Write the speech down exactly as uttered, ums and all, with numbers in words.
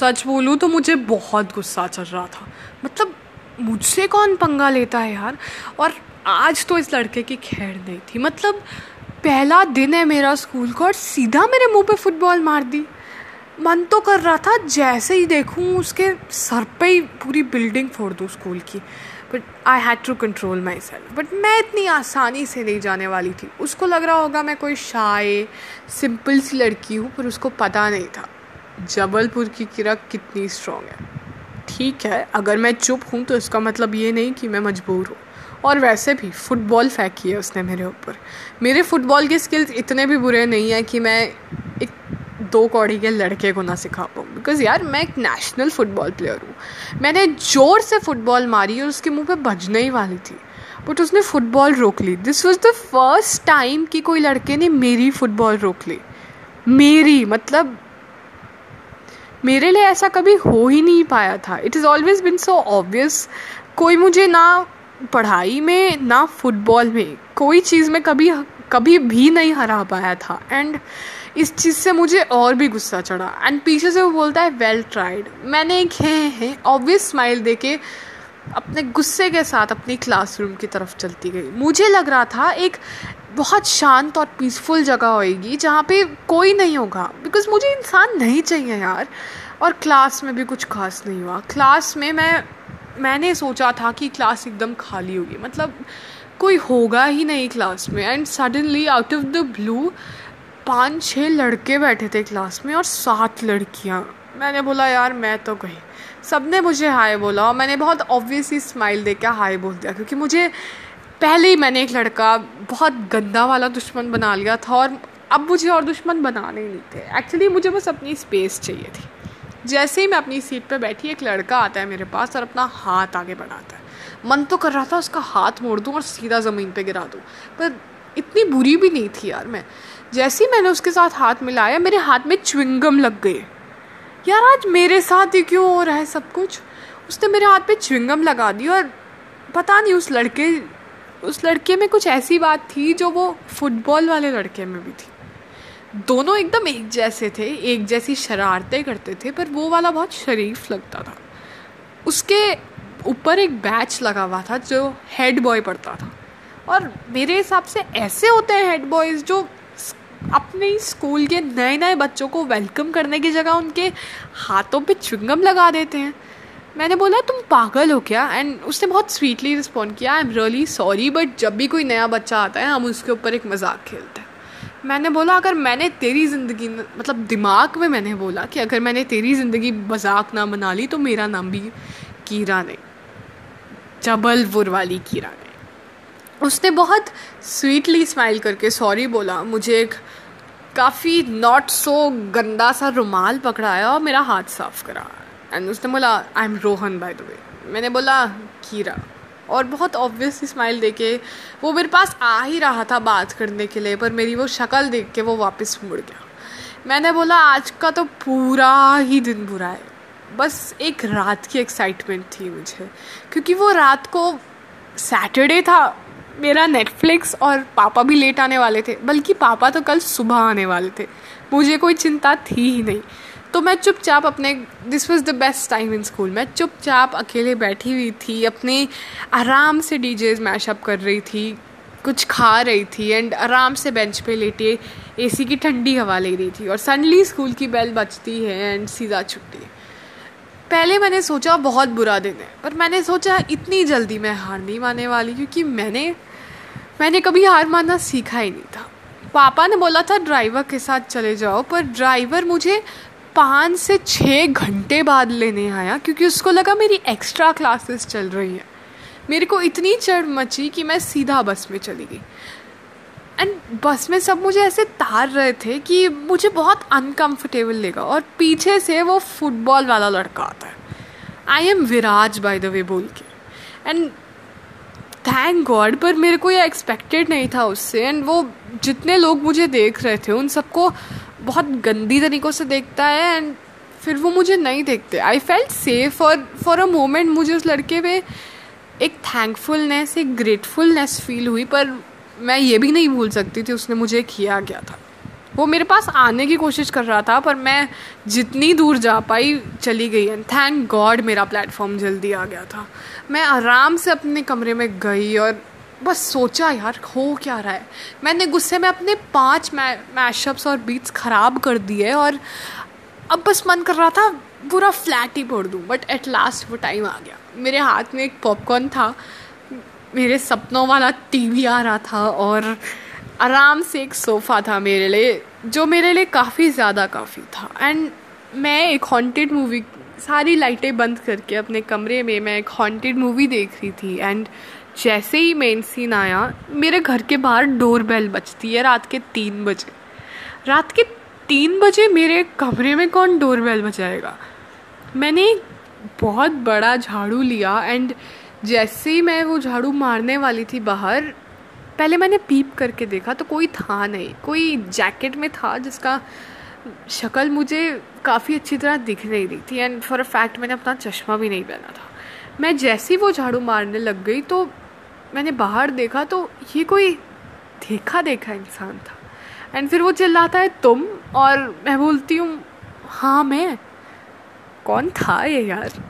सच बोलूँ तो मुझे बहुत गुस्सा चढ़ रहा था। मतलब मुझसे कौन पंगा लेता है यार। और आज तो इस लड़के की खैर नहीं थी। मतलब पहला दिन है मेरा स्कूल का और सीधा मेरे मुंह पे फुटबॉल मार दी। मन तो कर रहा था जैसे ही देखूँ उसके सर पे ही पूरी बिल्डिंग फोड़ दूँ स्कूल की, but I had to control myself. But मैं इतनी आसानी से नहीं जाने वाली थी। उसको लग रहा होगा मैं कोई शाय सिंपल सी लड़की हूँ, पर उसको पता नहीं था जबलपुर की किरा कितनी स्ट्रॉन्ग है। ठीक है, अगर मैं चुप हूँ तो इसका मतलब ये नहीं कि मैं मजबूर हूँ। और वैसे भी फुटबॉल फेंकी है उसने मेरे ऊपर। मेरे फुटबॉल के स्किल्स इतने भी बुरे नहीं हैं कि मैं एक दो कौड़ी के लड़के को ना सिखा पाऊँ, बिकॉज़ यार मैं एक नेशनल फुटबॉल प्लेयर हूँ। मैंने ज़ोर से फुटबॉल मारी और उसके मुंह पे बजने ही वाली थी, बट उसने फुटबॉल रोक ली। This was the first time कि कोई लड़के ने मेरी फुटबॉल रोक ली। मेरी मतलब मेरे लिए ऐसा कभी हो ही नहीं पाया था। It is always been so obvious. कोई मुझे ना पढ़ाई में ना फुटबॉल में कोई चीज़ में कभी कभी भी नहीं हरा पाया था। एंड इस चीज़ से मुझे और भी गुस्सा चढ़ा। एंड पीछे से वो बोलता है वेल ट्राइड। मैंने एक है है ऑब्वियस स्माइल दे के अपने गुस्से के साथ अपनी क्लासरूम की तरफ चलती गई। मुझे लग रहा था एक बहुत शांत और पीसफुल जगह होएगी जहाँ पे कोई नहीं होगा, बिकॉज मुझे इंसान नहीं चाहिए यार। और क्लास में भी कुछ खास नहीं हुआ। क्लास में मैं मैंने सोचा था कि क्लास एकदम खाली होगी, मतलब कोई होगा ही नहीं क्लास में। And suddenly out of the blue पाँच छः लड़के बैठे थे क्लास में और सात लड़कियाँ। मैंने बोला यार मैं तो गई। सब ने मुझे हाय बोला और मैंने बहुत ऑब्वियसली स्माइल दे के हाय बोल दिया, क्योंकि मुझे पहले ही मैंने एक लड़का बहुत गंदा वाला दुश्मन बना लिया था और अब मुझे और दुश्मन बनाने नहीं थे। एक्चुअली मुझे बस अपनी स्पेस चाहिए थी। जैसे ही मैं अपनी सीट पर बैठी एक लड़का आता है मेरे पास और अपना हाथ आगे बढ़ाता है। मन तो कर रहा था उसका हाथ मोड़ दूँ और सीधा ज़मीन पे गिरा दूँ, पर इतनी बुरी भी नहीं थी यार मैं। जैसे ही मैंने उसके साथ हाथ मिलाया मेरे हाथ में च्युइंगम लग गए। यार आज मेरे साथ ही क्यों हो रहा है सब कुछ। उसने मेरे हाथ पे च्युइंगम लगा दी और पता नहीं उस लड़के उस लड़के में कुछ ऐसी बात थी जो वो फुटबॉल वाले लड़के में भी थी। दोनों एकदम एक जैसे थे, एक जैसी शरारतें करते थे, पर वो वाला बहुत शरीफ लगता था। उसके ऊपर एक बैच लगा हुआ था जो हेड बॉय पढ़ता था, और मेरे हिसाब से ऐसे होते हैं हेड बॉयज़ जो अपने ही स्कूल के नए नए बच्चों को वेलकम करने की जगह उनके हाथों पे च्युइंगम लगा देते हैं। मैंने बोला तुम पागल हो क्या। एंड उसने बहुत स्वीटली रिस्पॉन्ड किया, I am really sorry, but जब भी कोई नया बच्चा आता है हम उसके ऊपर एक मजाक खेलते हैं। मैंने बोला अगर मैंने तेरी ज़िंदगी मतलब दिमाग में मैंने बोला कि अगर मैंने तेरी ज़िंदगी मजाक ना बना ली तो मेरा नाम भी कीरा नहीं, जबलपुर वाली कीरा नहीं। उसने बहुत स्वीटली स्माइल करके सॉरी बोला, मुझे एक काफ़ी नॉट सो गंदा सा रुमाल पकड़ाया और मेरा हाथ साफ़ करा। एंड उसने बोला I am Rohan by the way. मैंने बोला कीरा, और बहुत ऑब्वियसली स्माइल देके वो मेरे पास आ ही रहा था बात करने के लिए, पर मेरी वो शक्ल देख के वो वापस मुड़ गया। मैंने बोला आज का तो पूरा ही दिन बुरा है। बस एक रात की एक्साइटमेंट थी मुझे, क्योंकि वो रात को सैटरडे था मेरा, नेटफ्लिक्स, और पापा भी लेट आने वाले थे, बल्कि पापा तो कल सुबह आने वाले थे। मुझे कोई चिंता थी ही नहीं, तो मैं चुपचाप अपने this was the best time in school मैं चुपचाप अकेले बैठी हुई थी, अपने आराम से डीजेज मैशअप कर रही थी, कुछ खा रही थी एंड आराम से बेंच पे लेटे एसी की ठंडी हवा ले रही थी। और सडनली स्कूल की बेल बजती है एंड सीधा छुट्टी। पहले मैंने सोचा बहुत बुरा दिन है, पर मैंने सोचा इतनी जल्दी मैं हार नहीं मानने वाली, क्योंकि मैंने मैंने कभी हार मानना सीखा ही नहीं था। पापा ने बोला था ड्राइवर के साथ चले जाओ, पर ड्राइवर मुझे पाँच से छः घंटे बाद लेने आया, क्योंकि उसको लगा मेरी एक्स्ट्रा क्लासेस चल रही हैं। मेरे को इतनी चिढ़ मची कि मैं सीधा बस में चली गई। एंड बस में सब मुझे ऐसे तार रहे थे कि मुझे बहुत अनकंफर्टेबल लगा, और पीछे से वो फुटबॉल वाला लड़का आता है, I am Viraj by the way बोल के। एंड थैंक गॉड, पर मेरे को ये एक्सपेक्टेड नहीं था उससे। एंड वो जितने लोग मुझे देख रहे थे उन सबको बहुत गंदी तरीक़ों से देखता है, एंड फिर वो मुझे नहीं देखते। आई फेल्ट सेफ, और फॉर अ मोमेंट मुझे उस लड़के पे एक थैंकफुलनेस, एक ग्रेटफुलनेस फील हुई, पर मैं ये भी नहीं भूल सकती थी उसने मुझे किया गया था। वो मेरे पास आने की कोशिश कर रहा था, पर मैं जितनी दूर जा पाई चली गई। एंड थैंक गॉड मेरा प्लेटफॉर्म जल्दी आ गया था। मैं आराम से अपने कमरे में गई और बस सोचा, यार हो क्या रहा है। मैंने गुस्से में अपने पांच मैशअप्स और बीट्स ख़राब कर दिए और अब बस मन कर रहा था पूरा फ्लैट ही फोड़ दूँ। बट एट लास्ट वो टाइम आ गया। मेरे हाथ में एक पॉपकॉर्न था, मेरे सपनों वाला टीवी आ रहा था और आराम से एक सोफ़ा था मेरे लिए, जो मेरे लिए काफ़ी ज़्यादा काफ़ी था। एंड मैं एक हॉन्टेड मूवी, सारी लाइटें बंद करके अपने कमरे में मैं एक हॉन्टेड मूवी देख रही थी। एंड जैसे ही मेन सीन आया, मेरे घर के बाहर डोर बेल बजती है रात के तीन बजे। रात के तीन बजे मेरे कमरे में कौन डोर बेल बजाएगा। मैंने एक बहुत बड़ा झाड़ू लिया एंड जैसे ही मैं वो झाड़ू मारने वाली थी बाहर, पहले मैंने पीप करके देखा तो कोई था नहीं। कोई जैकेट में था जिसका शक्ल मुझे काफ़ी अच्छी तरह दिख नहीं रही थी। एंड फॉर अ फैक्ट मैंने अपना चश्मा भी नहीं पहना था। मैं जैसे ही वो झाड़ू मारने लग गई तो मैंने बाहर देखा तो ये कोई देखा देखा इंसान था। एंड फिर वो चिल्लाता है तुम, और मैं बोलती हूँ हाँ मैं। कौन था ये यार।